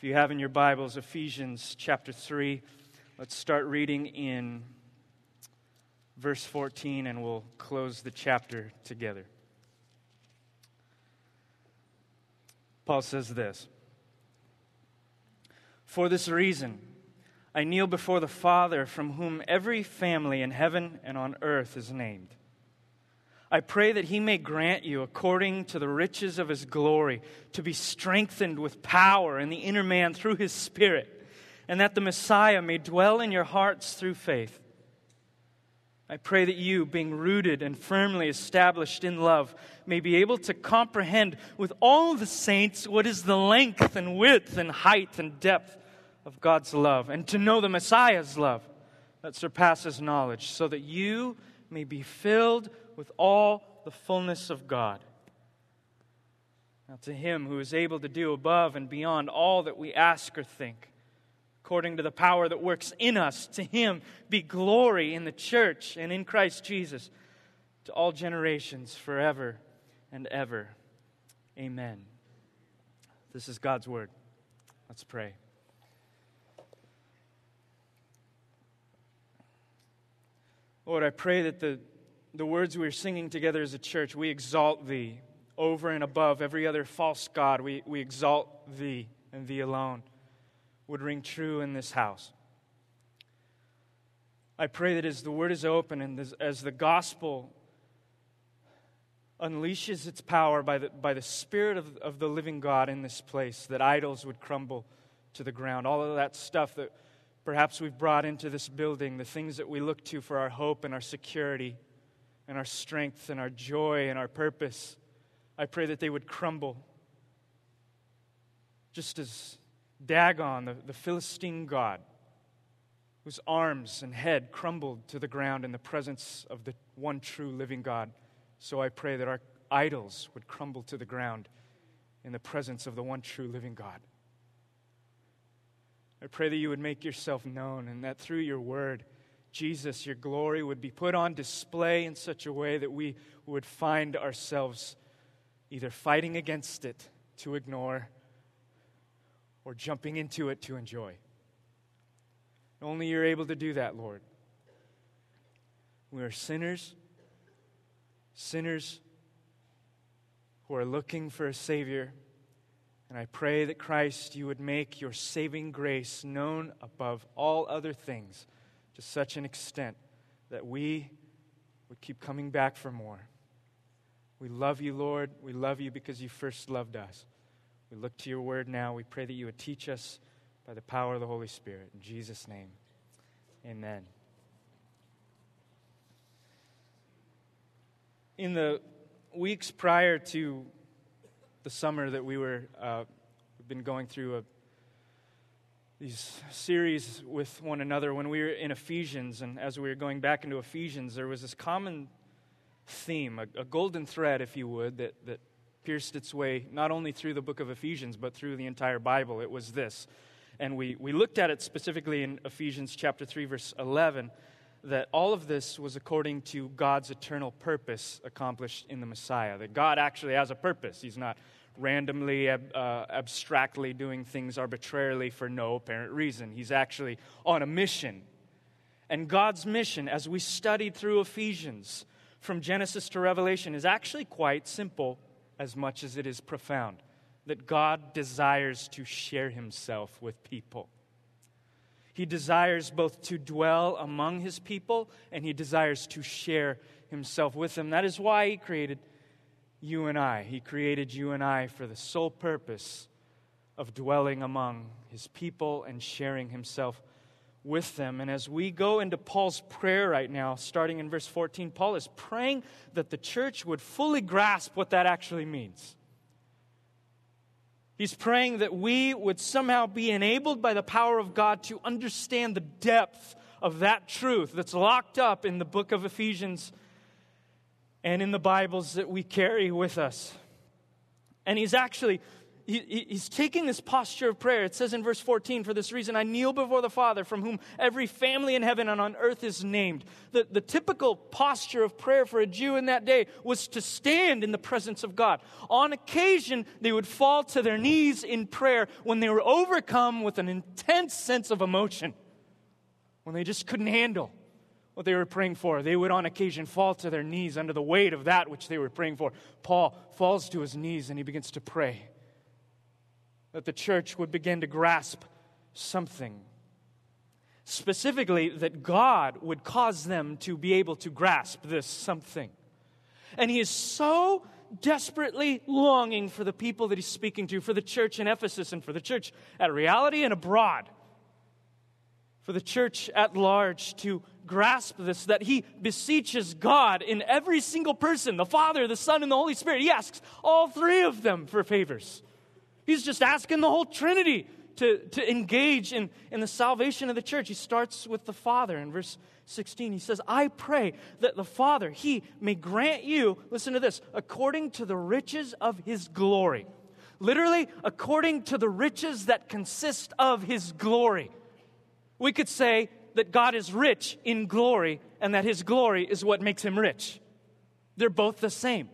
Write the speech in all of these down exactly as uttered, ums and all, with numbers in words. If you have in your Bibles, Ephesians chapter three, let's start reading in verse fourteen and we'll close the chapter together. Paul says this, "For this reason, I kneel before the Father, from whom every family in heaven and on earth is named. I pray that he may grant you, according to the riches of his glory, to be strengthened with power in the inner man through his Spirit, and that the Messiah may dwell in your hearts through faith. I pray that you, being rooted and firmly established in love, may be able to comprehend with all the saints what is the length and width and height and depth of God's love, and to know the Messiah's love that surpasses knowledge, so that you may be filled with all the fullness of God. Now to him who is able to do above and beyond all that we ask or think, according to the power that works in us, to him be glory in the church and in Christ Jesus to all generations forever and ever. Amen." This is God's word. Let's pray. Lord, I pray that the The words we are singing together as a church, we exalt Thee over and above every other false god. We, we exalt Thee, and Thee alone would ring true in this house. I pray that as the Word is open and as, as the gospel unleashes its power by the, by the Spirit of, of the living God in this place, that idols would crumble to the ground. All of that stuff that perhaps we've brought into this building, the things that we look to for our hope and our security, and our strength, and our joy, and our purpose, I pray that they would crumble. Just as Dagon, the, the Philistine god, whose arms and head crumbled to the ground in the presence of the one true living God, so I pray that our idols would crumble to the ground in the presence of the one true living God. I pray that you would make yourself known, and that through your word, Jesus, your glory would be put on display in such a way that we would find ourselves either fighting against it to ignore or jumping into it to enjoy. Only you're able to do that, Lord. We are sinners, sinners who are looking for a Savior, and I pray that Christ, you would make your saving grace known above all other things, to such an extent that we would keep coming back for more. We love you, Lord. We love you because you first loved us. We look to your word now. We pray that you would teach us by the power of the Holy Spirit. In Jesus' name, amen. In the weeks prior to the summer that we were, uh, we've been going through a these series with one another, when we were in Ephesians, and as we were going back into Ephesians, there was this common theme, a, a golden thread, if you would, that, that pierced its way not only through the book of Ephesians, but through the entire Bible. It was this, and we, we looked at it specifically in Ephesians chapter three, verse eleven, that all of this was according to God's eternal purpose accomplished in the Messiah, that God actually has a purpose. He's not randomly, uh, abstractly doing things arbitrarily for no apparent reason. He's actually on a mission. And God's mission, as we studied through Ephesians, from Genesis to Revelation, is actually quite simple as much as it is profound, that God desires to share himself with people. He desires both to dwell among his people, and he desires to share himself with them. That is why he created you and I. He created you and I for the sole purpose of dwelling among his people and sharing himself with them. And as we go into Paul's prayer right now, starting in verse fourteen, Paul is praying that the church would fully grasp what that actually means. He's praying that we would somehow be enabled by the power of God to understand the depth of that truth that's locked up in the book of Ephesians and in the Bibles that we carry with us. And he's actually He, he's taking this posture of prayer. It says in verse fourteen, for this reason, I kneel before the Father, from whom every family in heaven and on earth is named. The, the typical posture of prayer for a Jew in that day was to stand in the presence of God. On occasion, they would fall to their knees in prayer when they were overcome with an intense sense of emotion, when they just couldn't handle what they were praying for. They would on occasion fall to their knees under the weight of that which they were praying for. Paul falls to his knees and he begins to pray that the church would begin to grasp something. Specifically, that God would cause them to be able to grasp this something. And he is so desperately longing for the people that he's speaking to, for the church in Ephesus and for the church at Reality and abroad, for the church at large to grasp this, that he beseeches God in every single person, the Father, the Son, and the Holy Spirit. He asks all three of them for favors. He's just asking the whole Trinity to, to engage in, in the salvation of the church. He starts with the Father. In verse sixteen, he says, I pray that the Father, he may grant you, listen to this, according to the riches of his glory. Literally, according to the riches that consist of his glory. We could say that God is rich in glory and that his glory is what makes him rich. They're both the same.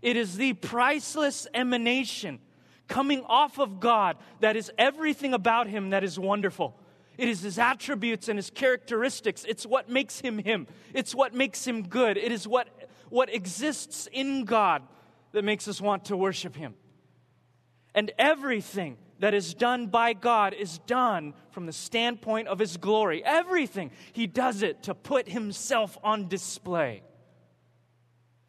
It is the priceless emanation coming off of God that is everything about him that is wonderful. It is his attributes and his characteristics. It's what makes him him. It's what makes him good. It is what, what exists in God that makes us want to worship him. And everything that is done by God is done from the standpoint of his glory. Everything. He does it to put himself on display.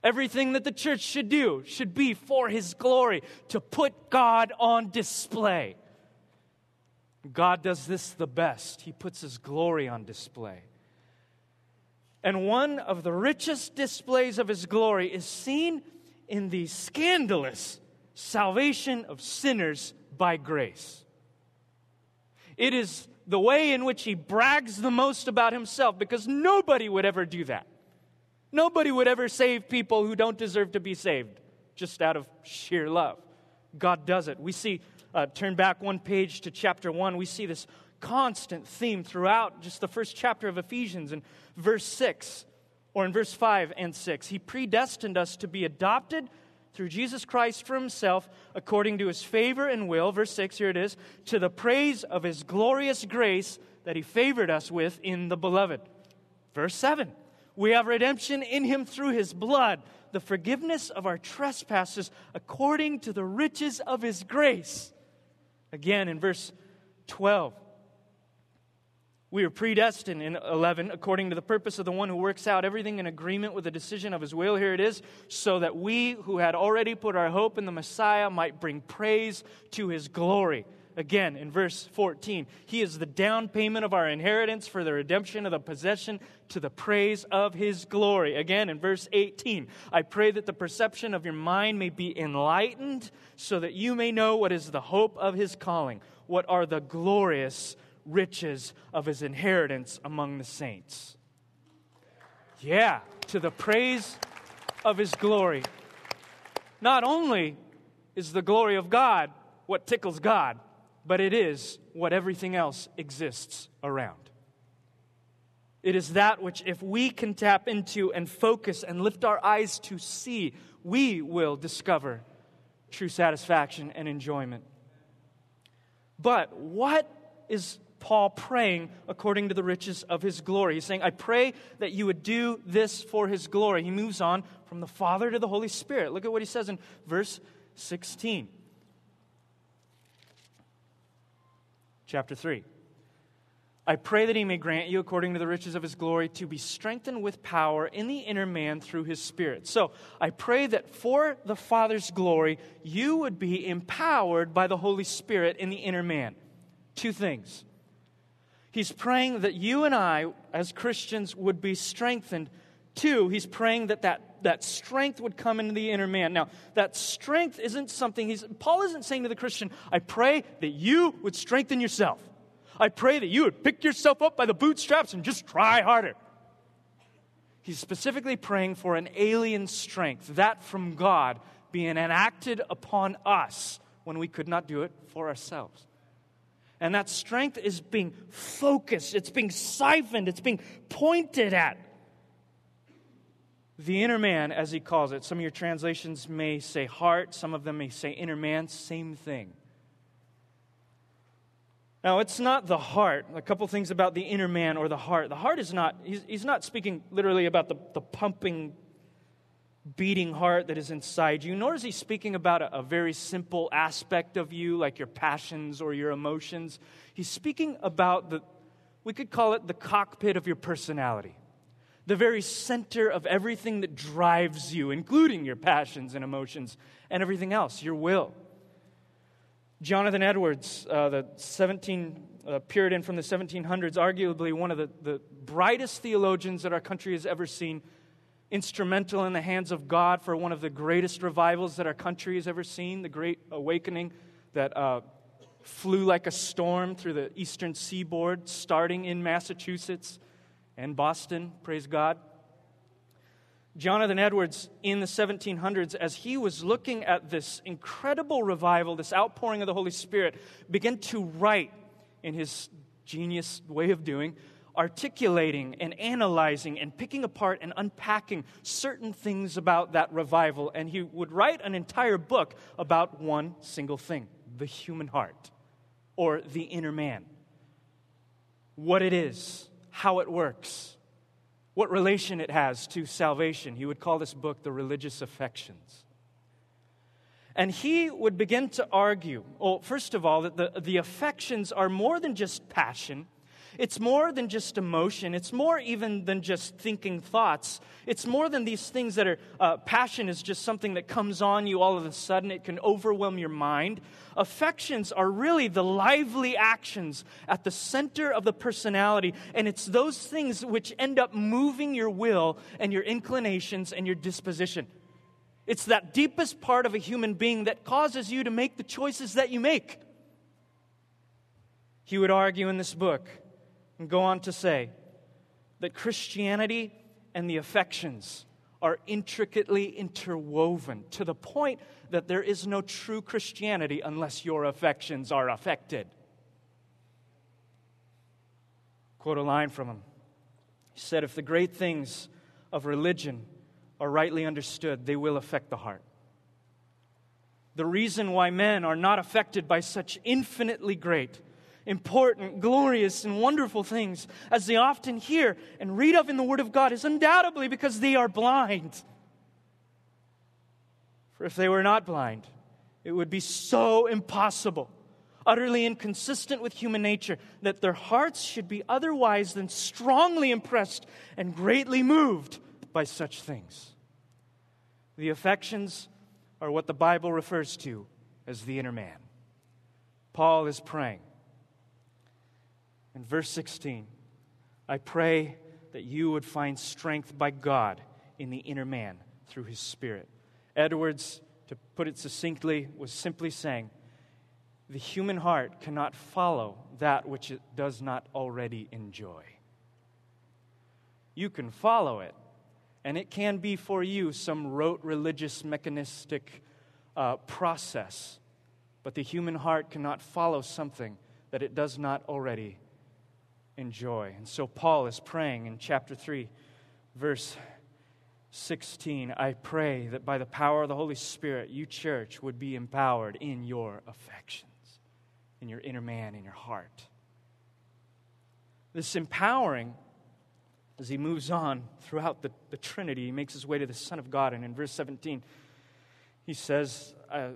Everything that the church should do should be for his glory, to put God on display. God does this the best. He puts his glory on display. And one of the richest displays of his glory is seen in the scandalous salvation of sinners by grace. It is the way in which he brags the most about himself, because nobody would ever do that. Nobody would ever save people who don't deserve to be saved, just out of sheer love. God does it. We see, uh, turn back one page to chapter one, we see this constant theme throughout just the first chapter of Ephesians in verse six, or in verse five and six. He predestined us to be adopted through Jesus Christ for himself, according to his favor and will, verse six, here it is, to the praise of his glorious grace that he favored us with in the beloved. Verse seven. We have redemption in him through his blood, the forgiveness of our trespasses according to the riches of his grace. Again, in verse twelve, we are predestined in eleven, according to the purpose of the one who works out everything in agreement with the decision of his will. Here it is, so that we who had already put our hope in the Messiah might bring praise to his glory. Again, in verse fourteen, he is the down payment of our inheritance for the redemption of the possession to the praise of his glory. Again, in verse eighteen, I pray that the perception of your mind may be enlightened so that you may know what is the hope of his calling, what are the glorious riches of his inheritance among the saints. Yeah, to the praise of his glory. Not only is the glory of God what tickles God, but it is what everything else exists around. It is that which, if we can tap into and focus and lift our eyes to see, we will discover true satisfaction and enjoyment. But what is Paul praying according to the riches of his glory? He's saying, I pray that you would do this for his glory. He moves on from the Father to the Holy Spirit. Look at what he says in verse sixteen. Chapter three, I pray that he may grant you, according to the riches of his glory, to be strengthened with power in the inner man through his Spirit. So I pray that for the Father's glory, you would be empowered by the Holy Spirit in the inner man. Two things. He's praying that you and I, as Christians, would be strengthened. Two, he's praying that that That strength would come into the inner man. Now, that strength isn't something he's... Paul isn't saying to the Christian, I pray that you would strengthen yourself. I pray that you would pick yourself up by the bootstraps and just try harder. He's specifically praying for an alien strength, that from God being enacted upon us when we could not do it for ourselves. And that strength is being focused. It's being siphoned. It's being pointed at. The inner man, as he calls it. Some of your translations may say heart. Some of them may say inner man. Same thing. Now, it's not the heart. A couple things about the inner man or the heart. The heart is not, he's, he's not speaking literally about the, the pumping, beating heart that is inside you, nor is he speaking about a, a very simple aspect of you, like your passions or your emotions. He's speaking about the, we could call it the cockpit of your personality, the very center of everything that drives you, including your passions and emotions and everything else, your will. Jonathan Edwards, uh, the seventeen, uh, Puritan from the seventeen hundreds, arguably one of the, the brightest theologians that our country has ever seen, instrumental in the hands of God for one of the greatest revivals that our country has ever seen, the Great Awakening that uh, flew like a storm through the eastern seaboard, starting in Massachusetts and Boston, praise God. Jonathan Edwards, in the seventeen hundreds, as he was looking at this incredible revival, this outpouring of the Holy Spirit, began to write, in his genius way of doing, articulating and analyzing and picking apart and unpacking certain things about that revival. And he would write an entire book about one single thing, the human heart, or the inner man. What it is, how it works, what relation it has to salvation. He would call this book The Religious Affections. And he would begin to argue, well, first of all, that the, the affections are more than just passion. It's more than just emotion. It's more even than just thinking thoughts. It's more than these things that are, uh, passion is just something that comes on you all of a sudden. It can overwhelm your mind. Affections are really the lively actions at the center of the personality. And it's those things which end up moving your will and your inclinations and your disposition. It's that deepest part of a human being that causes you to make the choices that you make. He would argue in this book, and go on to say that Christianity and the affections are intricately interwoven to the point that there is no true Christianity unless your affections are affected. Quote a line from him. He said, "If the great things of religion are rightly understood, they will affect the heart. The reason why men are not affected by such infinitely great, important, glorious, and wonderful things as they often hear and read of in the Word of God is undoubtedly because they are blind. For if they were not blind, it would be so impossible, utterly inconsistent with human nature, that their hearts should be otherwise than strongly impressed and greatly moved by such things." The affections are what the Bible refers to as the inner man. Paul is praying. In verse sixteen, "I pray that you would find strength by God in the inner man through his Spirit." Edwards, to put it succinctly, was simply saying, the human heart cannot follow that which it does not already enjoy. You can follow it, and it can be for you some rote religious mechanistic uh, process, but the human heart cannot follow something that it does not already enjoy. Enjoy. And so Paul is praying in chapter three, verse sixteen, "I pray that by the power of the Holy Spirit, you, church, would be empowered in your affections, in your inner man, in your heart." This empowering, as he moves on throughout the, the Trinity, he makes his way to the Son of God. And in verse seventeen, he says, I,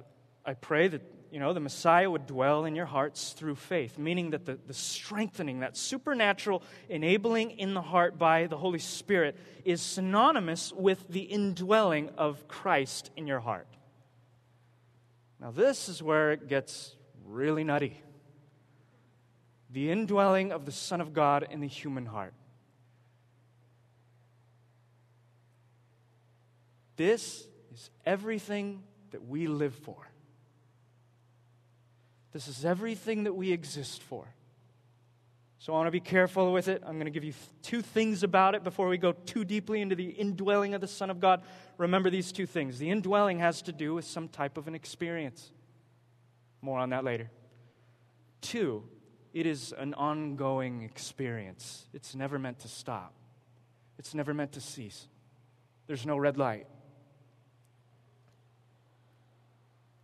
I pray that You know, the Messiah would dwell in your hearts through faith, meaning that the, the strengthening, that supernatural enabling in the heart by the Holy Spirit is synonymous with the indwelling of Christ in your heart. Now, this is where it gets really nutty. The indwelling of the Son of God in the human heart. This is everything that we live for. This is everything that we exist for. So I want to be careful with it. I'm going to give you two things about it before we go too deeply into the indwelling of the Son of God. Remember these two things. The indwelling has to do with some type of an experience. More on that later. Two, it is an ongoing experience. It's never meant to stop. It's never meant to cease. There's no red light.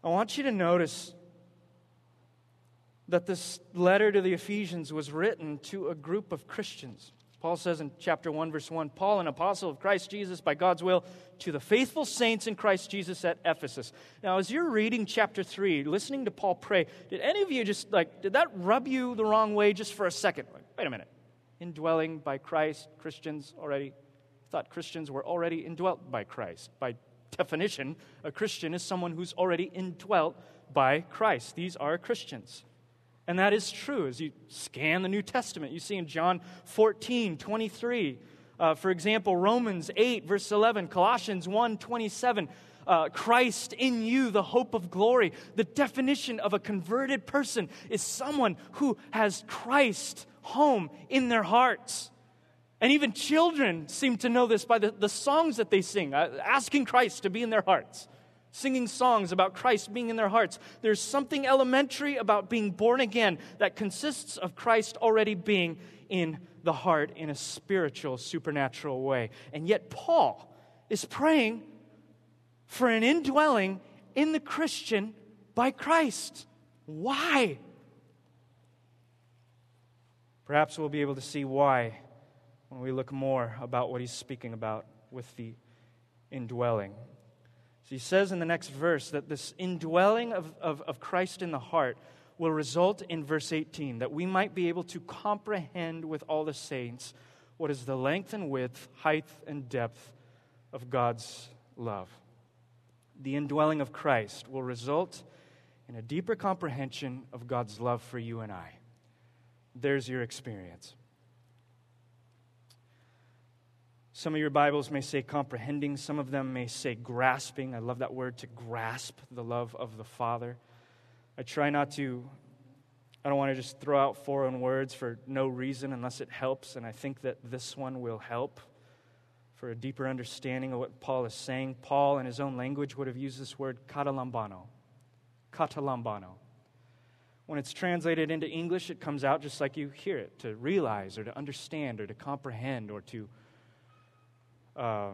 I want you to notice that this letter to the Ephesians was written to a group of Christians. Paul says in chapter one, verse one, Paul, an apostle of Christ Jesus, by God's will, to the faithful saints in Christ Jesus at Ephesus. Now, as you're reading chapter three, listening to Paul pray, did any of you just, like, did that rub you the wrong way just for a second? Like, wait a minute. Indwelling by Christ, Christians already thought Christians were already indwelt by Christ. By definition, a Christian is someone who's already indwelt by Christ. These are Christians. And that is true. As you scan the New Testament, you see in John fourteen twenty-three, uh, for example, Romans eight, verse eleven, Colossians one twenty-seven, uh, Christ in you, the hope of glory. The definition of a converted person is someone who has Christ home in their hearts. And even children seem to know this by the, the songs that they sing, uh, asking Christ to be in their hearts, singing songs about Christ being in their hearts. There's something elementary about being born again that consists of Christ already being in the heart in a spiritual, supernatural way. And yet Paul is praying for an indwelling in the Christian by Christ. Why? Perhaps we'll be able to see why when we look more about what he's speaking about with the indwelling. So he says in the next verse that this indwelling of, of, of Christ in the heart will result in verse eighteen, that we might be able to comprehend with all the saints what is the length and width, height and depth of God's love. The indwelling of Christ will result in a deeper comprehension of God's love for you and I. There's your experience. Some of your Bibles may say comprehending. Some of them may say grasping. I love that word, to grasp the love of the Father. I try not to, I don't want to just throw out foreign words for no reason unless it helps. And I think that this one will help for a deeper understanding of what Paul is saying. Paul, in his own language, would have used this word katalambano. Katalambano. When it's translated into English, it comes out just like you hear it, to realize or to understand or to comprehend or to Uh,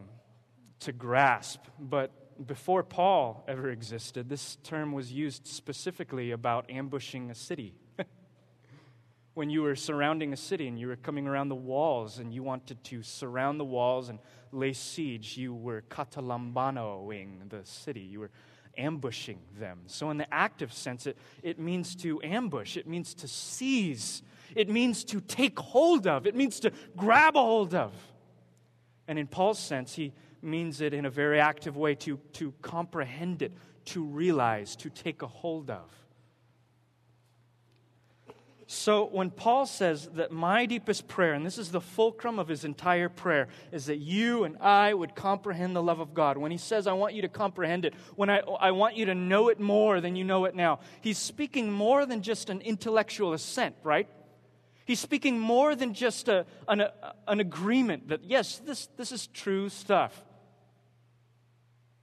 to grasp. But before Paul ever existed, this term was used specifically about ambushing a city. When you were surrounding a city and you were coming around the walls and you wanted to surround the walls and lay siege, you were katalambanoing the city. You were ambushing them. So in the active sense, it, it means to ambush. It means to seize. It means to take hold of. It means to grab a hold of. And in Paul's sense, he means it in a very active way, to, to comprehend it, to realize, to take a hold of. So when Paul says that my deepest prayer, and this is the fulcrum of his entire prayer, is that you and I would comprehend the love of God. When he says, I want you to comprehend it, when I, I want you to know it more than you know it now, he's speaking more than just an intellectual assent, right? He's speaking more than just a, an, a, an agreement that, yes, this, this is true stuff.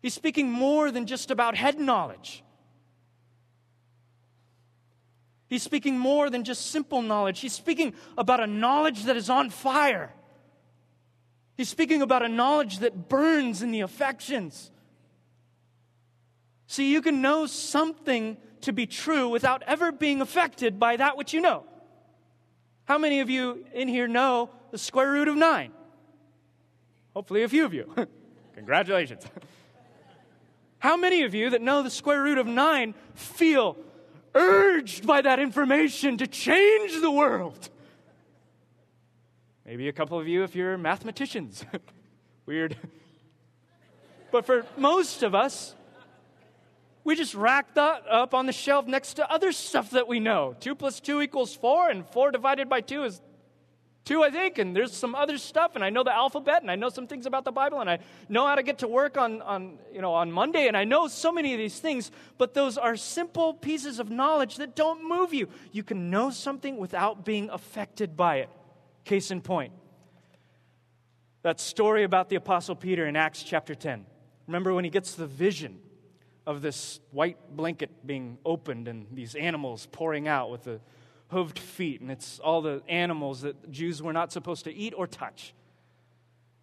He's speaking more than just about head knowledge. He's speaking more than just simple knowledge. He's speaking about a knowledge that is on fire. He's speaking about a knowledge that burns in the affections. See, you can know something to be true without ever being affected by that which you know. How many of you in here know the square root of nine? Hopefully a few of you. Congratulations. How many of you that know the square root of nine feel urged by that information to change the world? Maybe a couple of you if you're mathematicians. Weird. But for most of us, we just rack that up on the shelf next to other stuff that we know. Two plus two equals four, and four divided by two is two, I think, and there's some other stuff, and I know the alphabet, and I know some things about the Bible, and I know how to get to work on, on, you know, on Monday, and I know so many of these things, but those are simple pieces of knowledge that don't move you. You can know something without being affected by it. Case in point, that story about the Apostle Peter in Acts chapter ten. Remember when he gets the vision of this white blanket being opened and these animals pouring out with the hooved feet, and it's all the animals that Jews were not supposed to eat or touch.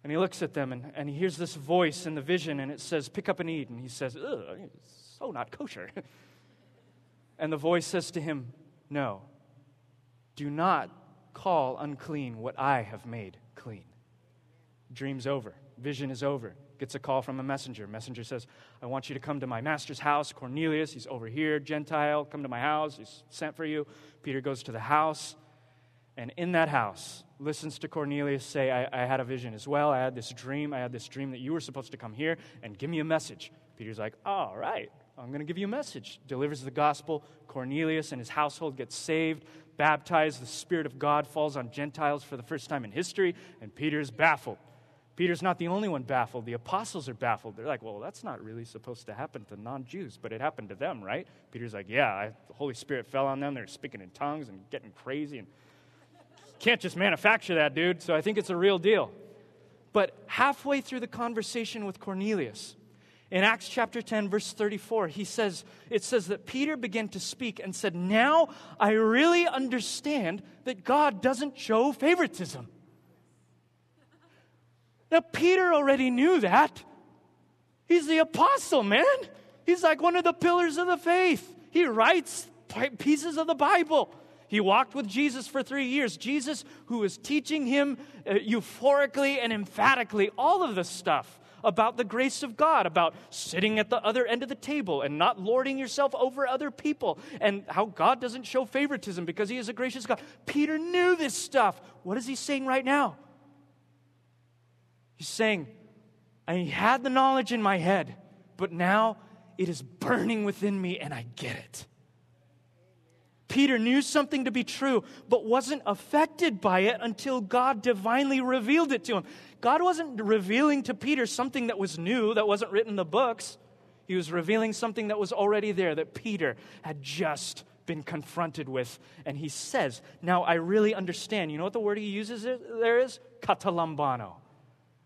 And he looks at them, and, and he hears this voice in the vision, and it says, "Pick up and eat." And he says, "Ugh, it's so not kosher." And the voice says to him, "No, do not call unclean what I have made clean." Dream's over. Vision is over. Gets a call from a messenger. Messenger says, "I want you to come to my master's house. Cornelius, he's over here, Gentile, come to my house. He's sent for you." Peter goes to the house, and in that house, listens to Cornelius say, I, I had a vision as well. I had this dream. I had this dream that you were supposed to come here and give me a message." Peter's like, "All right, I'm going to give you a message." Delivers the gospel. Cornelius and his household gets saved, baptized. The Spirit of God falls on Gentiles for the first time in history, and Peter's baffled. Peter's not the only one baffled. The apostles are baffled. They're like, "Well, that's not really supposed to happen to non-Jews, but it happened to them, right?" Peter's like, "Yeah, I, the Holy Spirit fell on them. They're speaking in tongues and getting crazy, and can't just manufacture that, dude, so I think it's a real deal." But halfway through the conversation with Cornelius, in Acts chapter ten, verse thirty-four, he says, it says that Peter began to speak and said, "Now I really understand that God doesn't show favoritism." Now, Peter already knew that. He's the apostle, man. He's like one of the pillars of the faith. He writes pieces of the Bible. He walked with Jesus for three years. Jesus, who was teaching him uh, euphorically and emphatically all of the stuff about the grace of God, about sitting at the other end of the table and not lording yourself over other people, and how God doesn't show favoritism because he is a gracious God. Peter knew this stuff. What is he saying right now? He's saying, "I had the knowledge in my head, but now it is burning within me and I get it." Peter knew something to be true, but wasn't affected by it until God divinely revealed it to him. God wasn't revealing to Peter something that was new, that wasn't written in the books. He was revealing something that was already there, that Peter had just been confronted with. And he says, "Now I really understand." You know what the word he uses there is? Katalambano.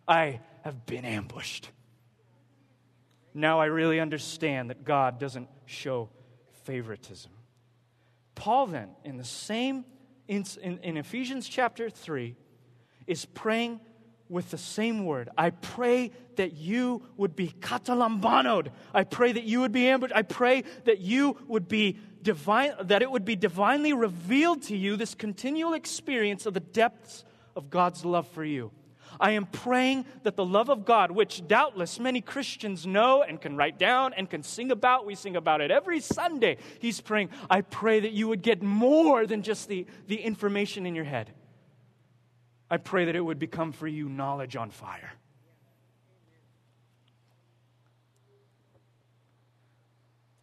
I have been ambushed. Now I really understand that God doesn't show favoritism. Paul then, in the same, in, in Ephesians chapter three, is praying with the same word. I pray that you would be katalambanoed. I pray that you would be ambushed. I pray that you would be divine, that it would be divinely revealed to you this continual experience of the depths of God's love for you. I am praying that the love of God, which doubtless many Christians know and can write down and can sing about. We sing about it every Sunday. He's praying, I pray that you would get more than just the, the information in your head. I pray that it would become for you knowledge on fire.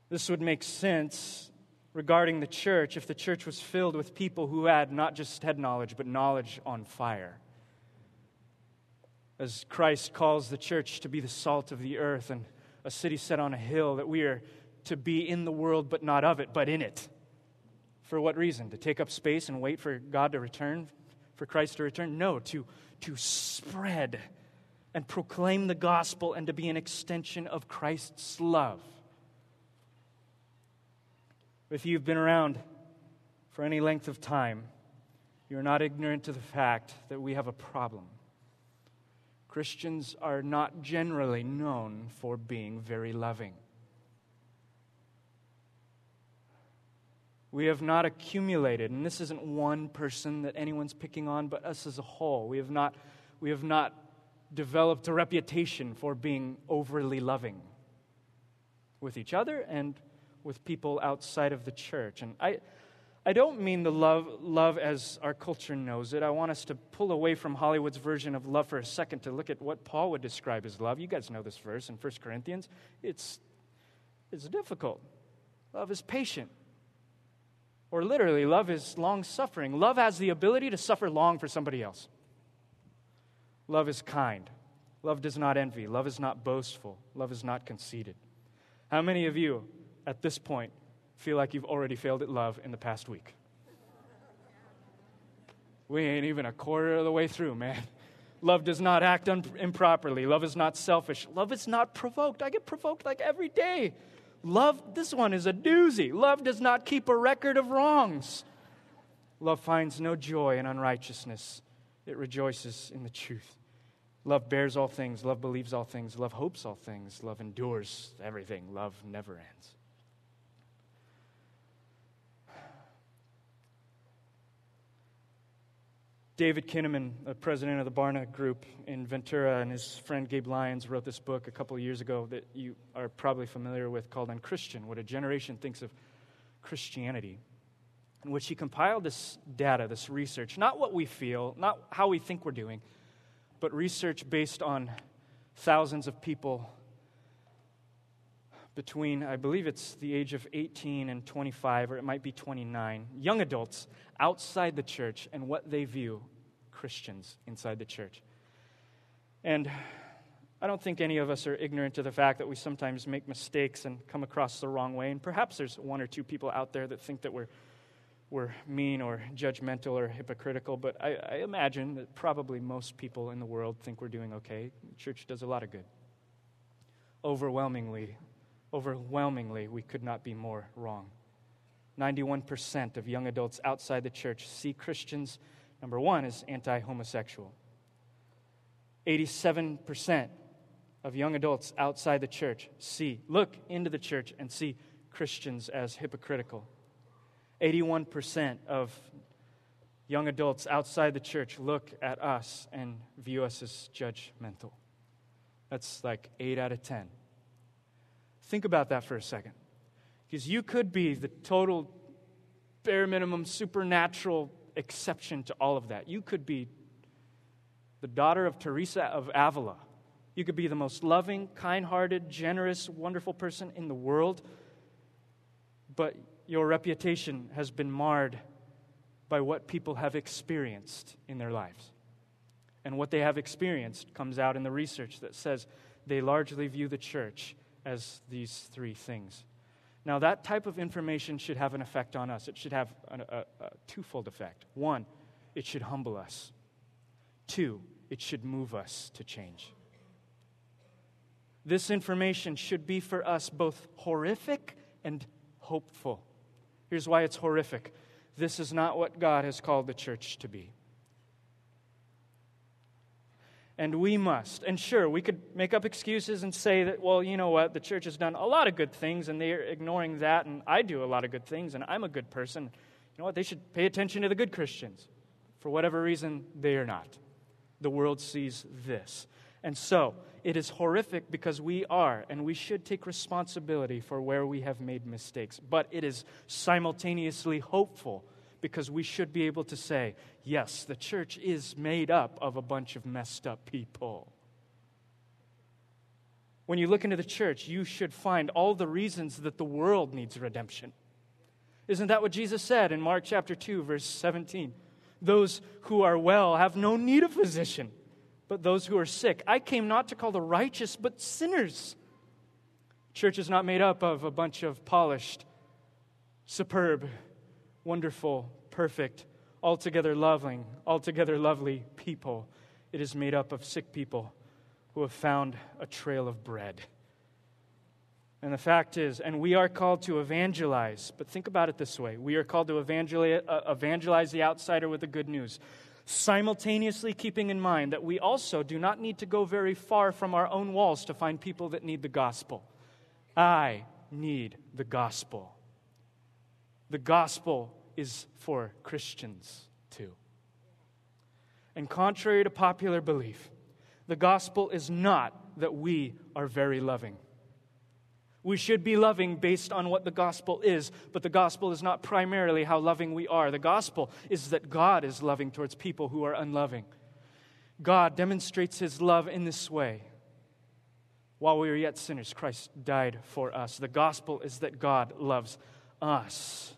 This would make sense regarding the church if the church was filled with people who had not just head knowledge, but knowledge on fire. As Christ calls the church to be the salt of the earth and a city set on a hill, that we are to be in the world but not of it, but in it. For what reason? To take up space and wait for God to return, for Christ to return? No, to, to spread and proclaim the gospel and to be an extension of Christ's love. If you've been around for any length of time, you're not ignorant to the fact that we have a problem. Christians are not generally known for being very loving. We have not accumulated, and this isn't one person that anyone's picking on, but us as a whole. We have not, we have not developed a reputation for being overly loving with each other and with people outside of the church. And I... I don't mean the love love as our culture knows it. I want us to pull away from Hollywood's version of love for a second to look at what Paul would describe as love. You guys know this verse in First Corinthians. It's, it's difficult. Love is patient. Or literally, love is long-suffering. Love has the ability to suffer long for somebody else. Love is kind. Love does not envy. Love is not boastful. Love is not conceited. How many of you at this point feel like you've already failed at love in the past week? We ain't even a quarter of the way through, man. Love does not act un- improperly. Love is not selfish. Love is not provoked. I get provoked like every day. Love, this one is a doozy. Love does not keep a record of wrongs. Love finds no joy in unrighteousness. It rejoices in the truth. Love bears all things. Love believes all things. Love hopes all things. Love endures everything. Love never ends. David Kinnaman, the president of the Barna Group in Ventura, and his friend Gabe Lyons wrote this book a couple of years ago that you are probably familiar with called Unchristian, What a Generation Thinks of Christianity, in which he compiled this data, this research, not what we feel, not how we think we're doing, but research based on thousands of people between, I believe it's the age of eighteen and twenty-five, or it might be twenty-nine, young adults outside the church and what they view Christians inside the church. And I don't think any of us are ignorant to the fact that we sometimes make mistakes and come across the wrong way, and perhaps there's one or two people out there that think that we're we're mean or judgmental or hypocritical, but I, I imagine that probably most people in the world think we're doing okay. The church does a lot of good. Overwhelmingly, Overwhelmingly, we could not be more wrong. ninety-one percent of young adults outside the church see Christians, number one, as anti-homosexual. eighty-seven percent of young adults outside the church see, look into the church and see Christians as hypocritical. eighty-one percent of young adults outside the church look at us and view us as judgmental. That's like eight out of ten. Think about that for a second. Because you could be the total, bare minimum, supernatural exception to all of that. You could be the daughter of Teresa of Avila. You could be the most loving, kind-hearted, generous, wonderful person in the world. But your reputation has been marred by what people have experienced in their lives. And what they have experienced comes out in the research that says they largely view the church as these three things. Now, that type of information should have an effect on us. It should have a, a, a twofold effect. One, it should humble us. Two, it should move us to change. This information should be for us both horrific and hopeful. Here's why it's horrific. This is not what God has called the church to be. And we must. And sure, we could make up excuses and say that, well, you know what, the church has done a lot of good things, and they're ignoring that, and I do a lot of good things, and I'm a good person. You know what, they should pay attention to the good Christians. For whatever reason, they are not. The world sees this. And so, it is horrific because we are, and we should take responsibility for where we have made mistakes. But it is simultaneously hopeful, because we should be able to say, yes, the church is made up of a bunch of messed up people. When you look into the church, you should find all the reasons that the world needs redemption. Isn't that what Jesus said in Mark chapter two, verse seventeen? Those who are well have no need of physician, but those who are sick. I came not to call the righteous, but sinners. Church is not made up of a bunch of polished, superb, wonderful, perfect, altogether loving, altogether lovely people. It is made up of sick people who have found a trail of bread. And the fact is, and we are called to evangelize, but think about it this way. We are called to evangelize, uh, evangelize the outsider with the good news, simultaneously keeping in mind that we also do not need to go very far from our own walls to find people that need the gospel. I need the gospel. The gospel is for Christians too. And contrary to popular belief, the gospel is not that we are very loving. We should be loving based on what the gospel is, but the gospel is not primarily how loving we are. The gospel is that God is loving towards people who are unloving. God demonstrates his love in this way. While we were yet sinners, Christ died for us. The gospel is that God loves us.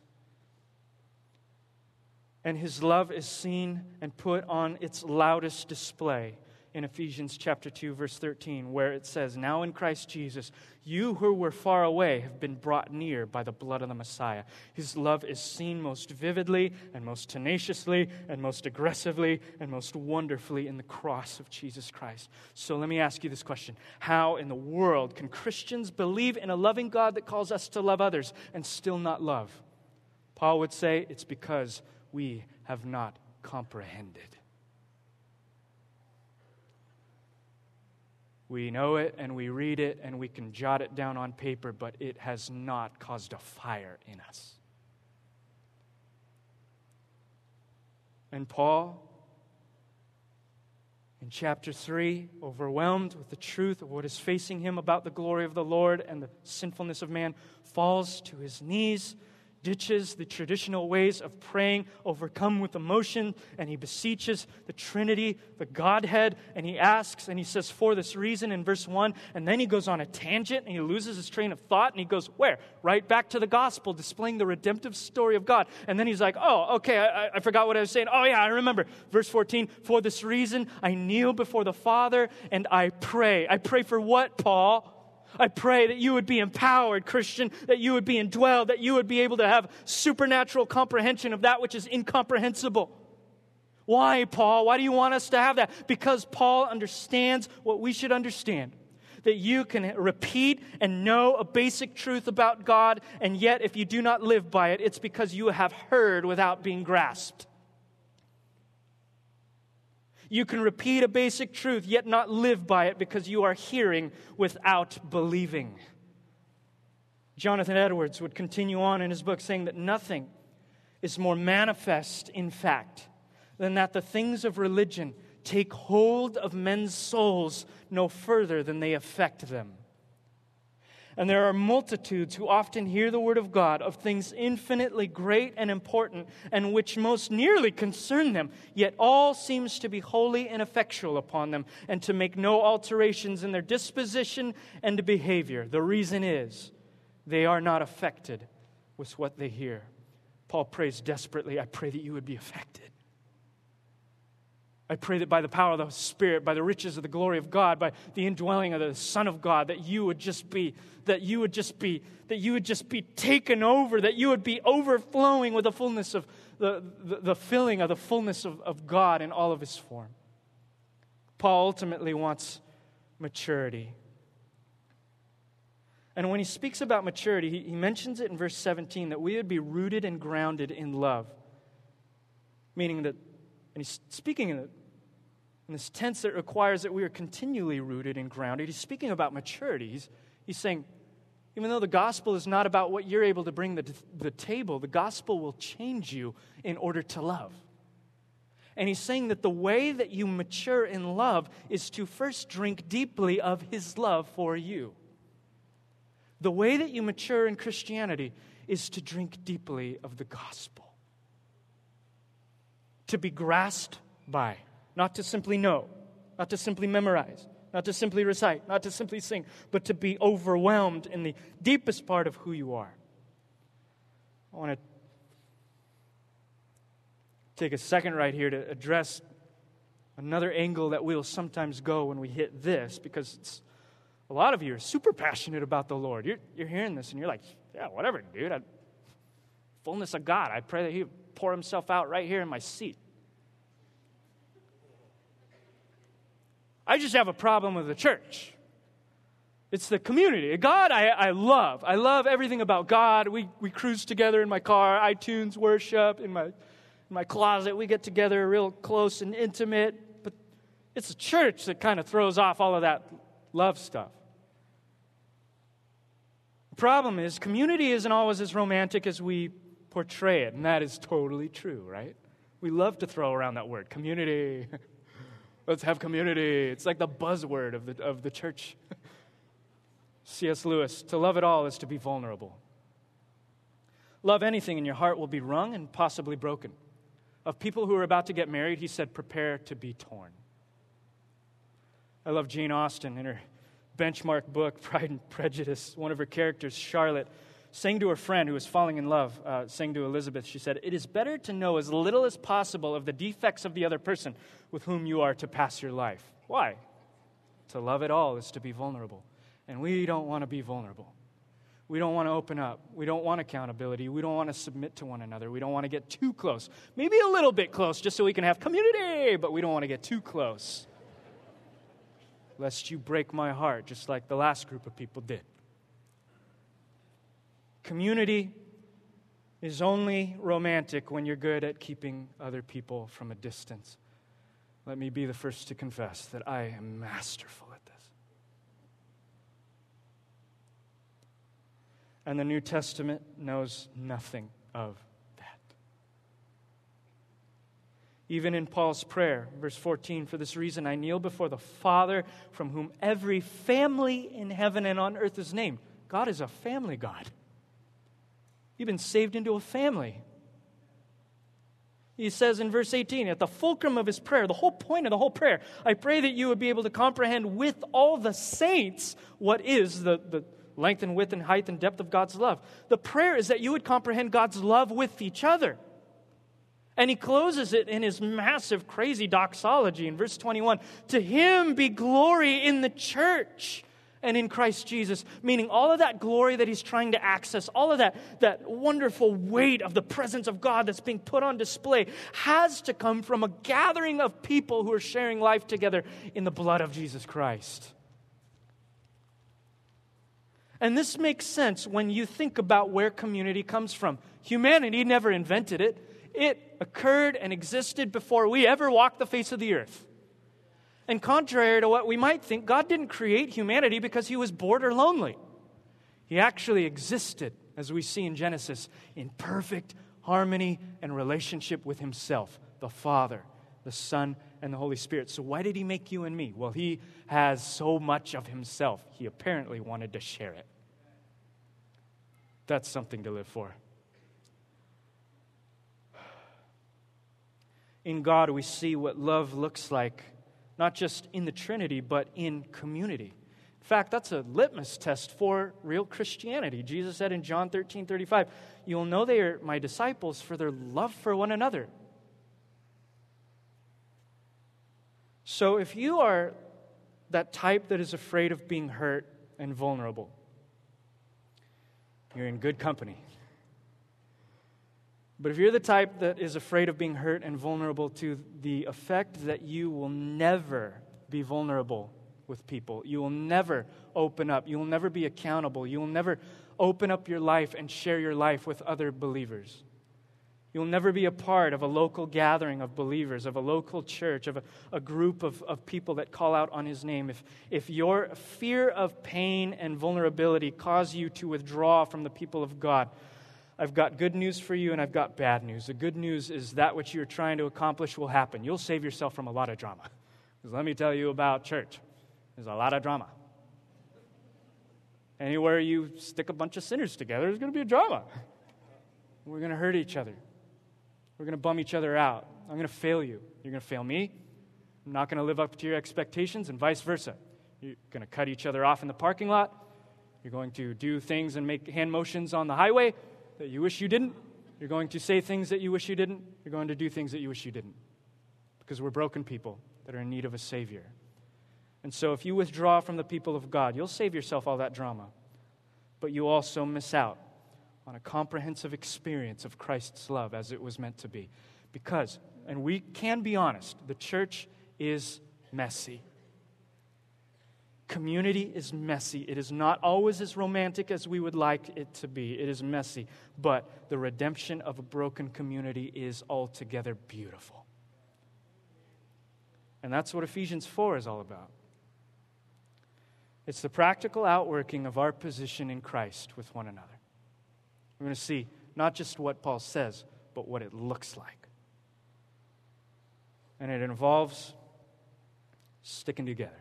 And his love is seen and put on its loudest display in Ephesians chapter two, verse thirteen, where it says, "Now in Christ Jesus, you who were far away have been brought near by the blood of the Messiah. His love is seen most vividly and most tenaciously and most aggressively and most wonderfully in the cross of Jesus Christ." So let me ask you this question. How in the world can Christians believe in a loving God that calls us to love others and still not love? Paul would say it's because we have not comprehended. We know it, and we read it, and we can jot it down on paper, but it has not caused a fire in us. And Paul, in chapter three, overwhelmed with the truth of what is facing him about the glory of the Lord and the sinfulness of man, falls to his knees, ditches the traditional ways of praying, overcome with emotion, and he beseeches the Trinity, the Godhead, and he asks, and he says, for this reason in verse one, and then he goes on a tangent, and he loses his train of thought, and he goes, where? Right back to the gospel, displaying the redemptive story of God. And then he's like, oh, okay, I, I forgot what I was saying. Oh, yeah, I remember. Verse fourteen, for this reason I kneel before the Father, and I pray. I pray for what, Paul? I pray that you would be empowered, Christian, that you would be indwelled, that you would be able to have supernatural comprehension of that which is incomprehensible. Why, Paul? Why do you want us to have that? Because Paul understands what we should understand, that you can repeat and know a basic truth about God, and yet if you do not live by it, it's because you have heard without being grasped. You can repeat a basic truth, yet not live by it because you are hearing without believing. Jonathan Edwards would continue on in his book saying that nothing is more manifest, in fact, than that the things of religion take hold of men's souls no further than they affect them. And there are multitudes who often hear the word of God of things infinitely great and important and which most nearly concern them, yet all seems to be wholly ineffectual upon them and to make no alterations in their disposition and behavior. The reason is they are not affected with what they hear. Paul prays desperately, I pray that you would be affected. I pray that by the power of the Spirit, by the riches of the glory of God, by the indwelling of the Son of God, that you would just be, that you would just be, that you would just be taken over, that you would be overflowing with the fullness of the, the, the filling of the fullness of, of God in all of His form. Paul ultimately wants maturity. And when he speaks about maturity, he, he mentions it in verse seventeen, that we would be rooted and grounded in love. Meaning that, and he's speaking in this tense that requires that we are continually rooted and grounded. He's speaking about maturity. He's, he's saying, even though the gospel is not about what you're able to bring to the table, the gospel will change you in order to love. And he's saying that the way that you mature in love is to first drink deeply of His love for you. The way that you mature in Christianity is to drink deeply of the gospel. To be grasped by, not to simply know, not to simply memorize, not to simply recite, not to simply sing, but to be overwhelmed in the deepest part of who you are. I want to take a second right here to address another angle that we'll sometimes go when we hit this, because it's, a lot of you are super passionate about the Lord. You're, you're hearing this and you're like, yeah, whatever, dude. I, fullness of God, I pray that He pour Himself out right here in my seat. I just have a problem with the church. It's the community. God, I, I love. I love everything about God. We we cruise together in my car, iTunes, worship, in my in my closet. We get together real close and intimate. But it's the church that kind of throws off all of that love stuff. The problem is, community isn't always as romantic as we portray it, and that is totally true, right? We love to throw around that word, community. Let's have community. It's like the buzzword of the of the church. C S Lewis, to love it all is to be vulnerable. Love anything and your heart will be wrung and possibly broken. Of people who are about to get married, he said, prepare to be torn. I love Jane Austen in her benchmark book, Pride and Prejudice. One of her characters, Charlotte, saying to her friend who was falling in love, uh, saying to Elizabeth, she said, "It is better to know as little as possible of the defects of the other person with whom you are to pass your life." Why? To love at all is to be vulnerable. And we don't want to be vulnerable. We don't want to open up. We don't want accountability. We don't want to submit to one another. We don't want to get too close. Maybe a little bit close just so we can have community, but we don't want to get too close. Lest you break my heart, just like the last group of people did. Community is only romantic when you're good at keeping other people from a distance. Let me be the first to confess that I am masterful at this. And the New Testament knows nothing of that. Even in Paul's prayer, verse fourteen, "For this reason I kneel before the Father, from whom every family in heaven and on earth is named." God is a family God. You've been saved into a family. He says in verse eighteen, at the fulcrum of his prayer, the whole point of the whole prayer, "I pray that you would be able to comprehend with all the saints what is the, the length and width and height and depth of God's love." The prayer is that you would comprehend God's love with each other. And he closes it in his massive, crazy doxology in verse twenty-one, "To him be glory in the church and in Christ Jesus," meaning all of that glory that he's trying to access, all of that, that wonderful weight of the presence of God that's being put on display has to come from a gathering of people who are sharing life together in the blood of Jesus Christ. And this makes sense when you think about where community comes from. Humanity never invented it. It occurred and existed before we ever walked the face of the earth. And contrary to what we might think, God didn't create humanity because he was bored or lonely. He actually existed, as we see in Genesis, in perfect harmony and relationship with himself, the Father, the Son, and the Holy Spirit. So why did he make you and me? Well, he has so much of himself. He apparently wanted to share it. That's something to live for. In God, we see what love looks like, not just in the Trinity, but in community. In fact, that's a litmus test for real Christianity. Jesus said in John thirteen thirty-five, "You'll know they are my disciples for their love for one another." So if you are that type that is afraid of being hurt and vulnerable, you're in good company. But if you're the type that is afraid of being hurt and vulnerable to the effect that you will never be vulnerable with people, you will never open up, you will never be accountable, you will never open up your life and share your life with other believers, you'll never be a part of a local gathering of believers, of a local church, of a, a group of, of people that call out on his name, if, if your fear of pain and vulnerability cause you to withdraw from the people of God, I've got good news for you and I've got bad news. The good news is that what you're trying to accomplish will happen. You'll save yourself from a lot of drama. Because let me tell you about church. There's a lot of drama. Anywhere you stick a bunch of sinners together, there's going to be a drama. We're going to hurt each other. We're going to bum each other out. I'm going to fail you. You're going to fail me. I'm not going to live up to your expectations and vice versa. You're going to cut each other off in the parking lot. You're going to do things and make hand motions on the highway that you wish you didn't. You're going to say things that you wish you didn't. You're going to do things that you wish you didn't. Because we're broken people that are in need of a Savior. And so if you withdraw from the people of God, you'll save yourself all that drama. But you also miss out on a comprehensive experience of Christ's love as it was meant to be. Because, and we can be honest, the church is messy. Community is messy. It is not always as romantic as we would like it to be. It is messy. But the redemption of a broken community is altogether beautiful. And that's what Ephesians four is all about. It's the practical outworking of our position in Christ with one another. We're going to see not just what Paul says, but what it looks like. And it involves sticking together.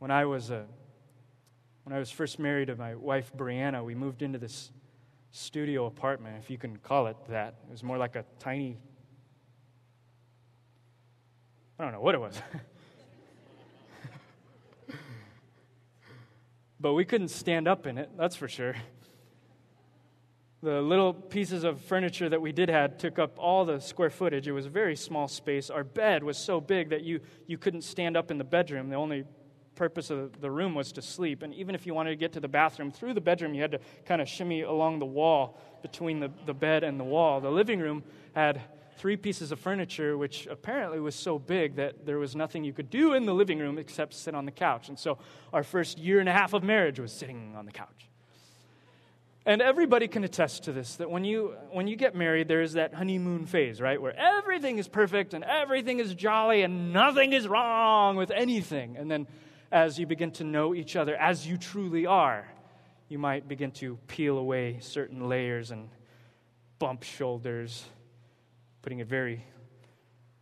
When I was a, when I was first married to my wife, Brianna, we moved into this studio apartment, if you can call it that. It was more like a tiny, I don't know what it was. but we couldn't stand up in it, that's for sure. The little pieces of furniture that we did had took up all the square footage. It was a very small space. Our bed was so big that you, you couldn't stand up in the bedroom. The only purpose of the room was to sleep. And even if you wanted to get to the bathroom through the bedroom, you had to kind of shimmy along the wall between the, the bed and the wall. The living room had three pieces of furniture, which apparently was so big that there was nothing you could do in the living room except sit on the couch. And so our first year and a half of marriage was sitting on the couch. And everybody can attest to this, that when you when you get married, there is that honeymoon phase, right, where everything is perfect and everything is jolly and nothing is wrong with anything. And then as you begin to know each other as you truly are, you might begin to peel away certain layers and bump shoulders, putting it very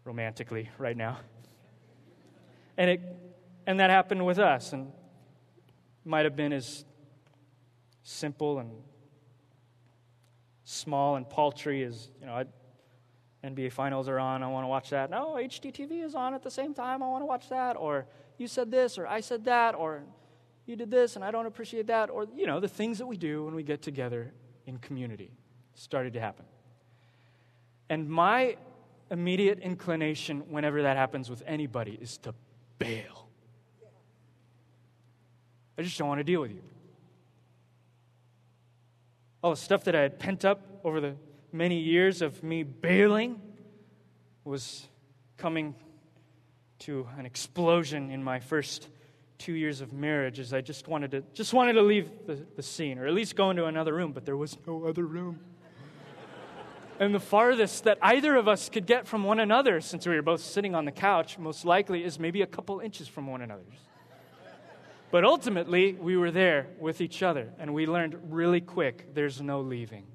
romantically right now. And it and that happened with us, and might have been as simple and small and paltry as, you know, N B A Finals are on, I want to watch that. No, H G T V is on at the same time, I want to watch that. Or you said this, or I said that, or you did this, and I don't appreciate that. Or, you know, the things that we do when we get together in community started to happen. And my immediate inclination whenever that happens with anybody is to bail. I just don't want to deal with you. All the stuff that I had pent up over the many years of me bailing was coming to an explosion in my first two years of marriage, as I just wanted to just wanted to leave the, the scene, or at least go into another room, but there was no other room. And the farthest that either of us could get from one another, since we were both sitting on the couch, most likely is maybe a couple inches from one another. But ultimately, we were there with each other, and we learned really quick, there's no leaving.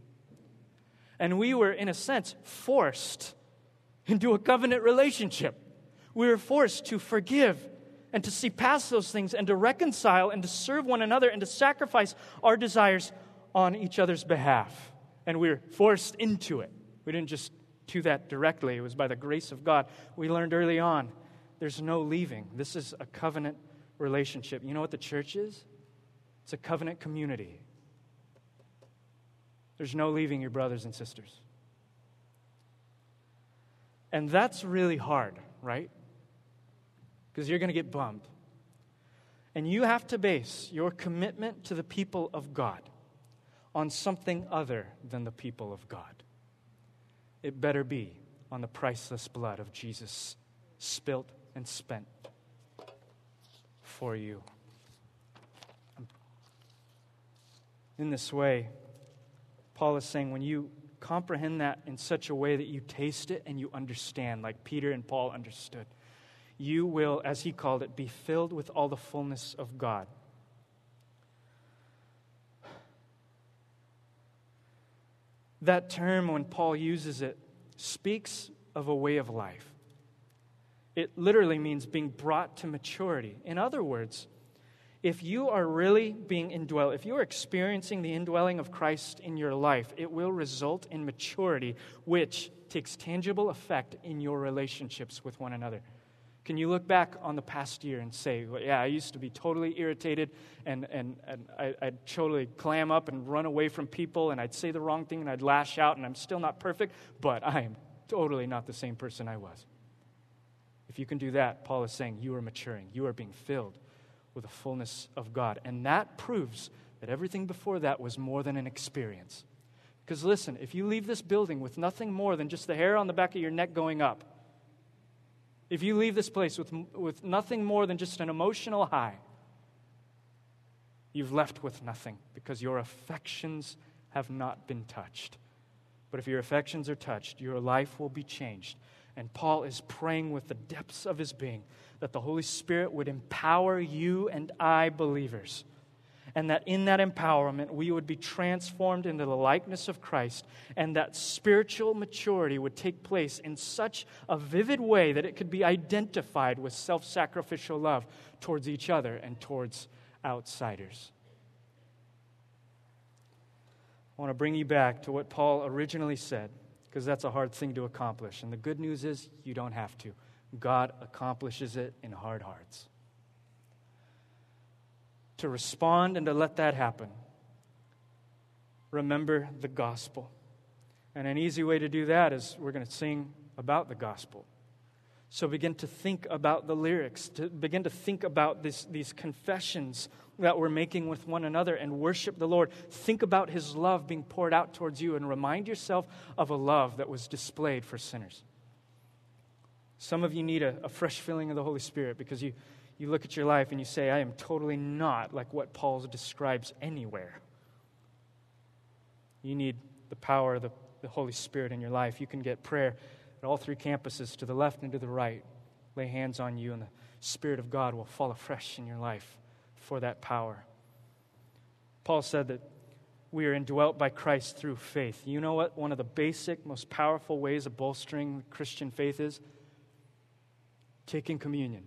And we were, in a sense, forced into a covenant relationship. We were forced to forgive and to see past those things and to reconcile and to serve one another and to sacrifice our desires on each other's behalf. And we were forced into it. We didn't just do that directly. It was by the grace of God. We learned early on, there's no leaving. This is a covenant relationship. You know what the church is? It's a covenant community. There's no leaving your brothers and sisters. And that's really hard, right? Because you're going to get bummed. And you have to base your commitment to the people of God on something other than the people of God. It better be on the priceless blood of Jesus, spilt and spent for you. In this way, Paul is saying, when you comprehend that in such a way that you taste it and you understand, like Peter and Paul understood, you will, as he called it, be filled with all the fullness of God. That term, when Paul uses it, speaks of a way of life. It literally means being brought to maturity. In other words, if you are really being indwelled, if you are experiencing the indwelling of Christ in your life, it will result in maturity, which takes tangible effect in your relationships with one another. Can you look back on the past year and say, well, yeah, I used to be totally irritated, and, and, and I, I'd totally clam up and run away from people, and I'd say the wrong thing, and I'd lash out, and I'm still not perfect, but I am totally not the same person I was. If you can do that, Paul is saying you are maturing. You are being filled with the fullness of God. And that proves that everything before that was more than an experience. Because listen, if you leave this building with nothing more than just the hair on the back of your neck going up, if you leave this place with, with nothing more than just an emotional high, you've left with nothing because your affections have not been touched. But if your affections are touched, your life will be changed. And Paul is praying with the depths of his being that the Holy Spirit would empower you and I, believers, and that in that empowerment we would be transformed into the likeness of Christ, and that spiritual maturity would take place in such a vivid way that it could be identified with self-sacrificial love towards each other and towards outsiders. I want to bring you back to what Paul originally said, because that's a hard thing to accomplish. And the good news is you don't have to. God accomplishes it in hard hearts. to respond and to let that happen, remember the gospel. And an easy way to do that is we're going to sing about the gospel. So begin to think about the lyrics, to begin to think about this, these confessions that we're making with one another, and worship the Lord. Think about His love being poured out towards you, and remind yourself of a love that was displayed for sinners. Some of you need a, a fresh filling of the Holy Spirit, because you, you look at your life and you say, I am totally not like what Paul describes anywhere. You need the power of the, the Holy Spirit in your life. You can get prayer at all three campuses, to the left and to the right. Lay hands on you, and the Spirit of God will fall afresh in your life for that power. Paul said that we are indwelt by Christ through faith. You know what one of the basic, most powerful ways of bolstering Christian faith is? Taking communion.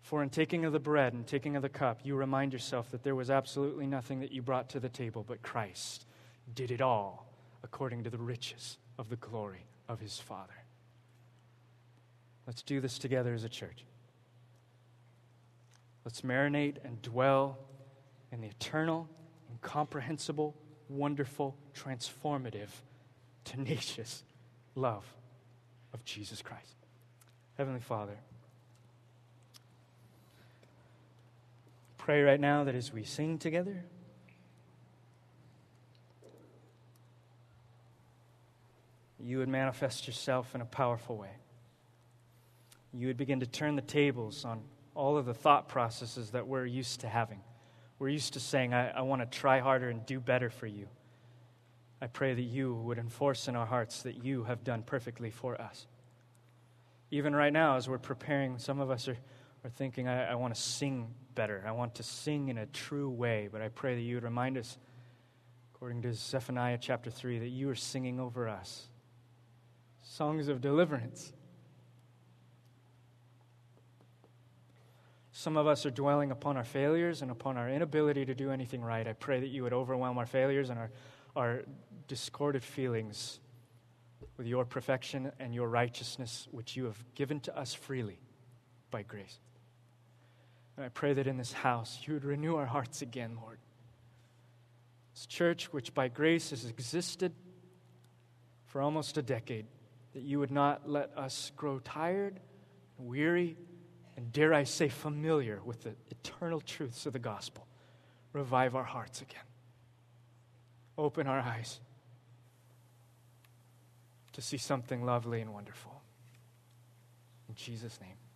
For in taking of the bread and taking of the cup, you remind yourself that there was absolutely nothing that you brought to the table, but Christ did it all according to the riches of the glory of His Father. Let's do this together as a church. Let's marinate and dwell in the eternal, incomprehensible, wonderful, transformative, tenacious love of Jesus Christ. Heavenly Father, pray right now that as we sing together, You would manifest Yourself in a powerful way. You would begin to turn the tables on all of the thought processes that we're used to having. We're used to saying, I, I want to try harder and do better for You. I pray that You would enforce in our hearts that You have done perfectly for us. Even right now, as we're preparing, some of us are, are thinking, I, I want to sing better. I want to sing in a true way. But I pray that You would remind us, according to Zephaniah chapter three, that You are singing over us songs of deliverance. Some of us are dwelling upon our failures and upon our inability to do anything right. I pray that You would overwhelm our failures and our, our discorded feelings with Your perfection and Your righteousness, which You have given to us freely by grace. And I pray that in this house, You would renew our hearts again, Lord. This church, which by grace has existed for almost a decade, that You would not let us grow tired, weary, and dare I say familiar with the eternal truths of the gospel. Revive our hearts again. Open our eyes to see something lovely and wonderful. In Jesus' name.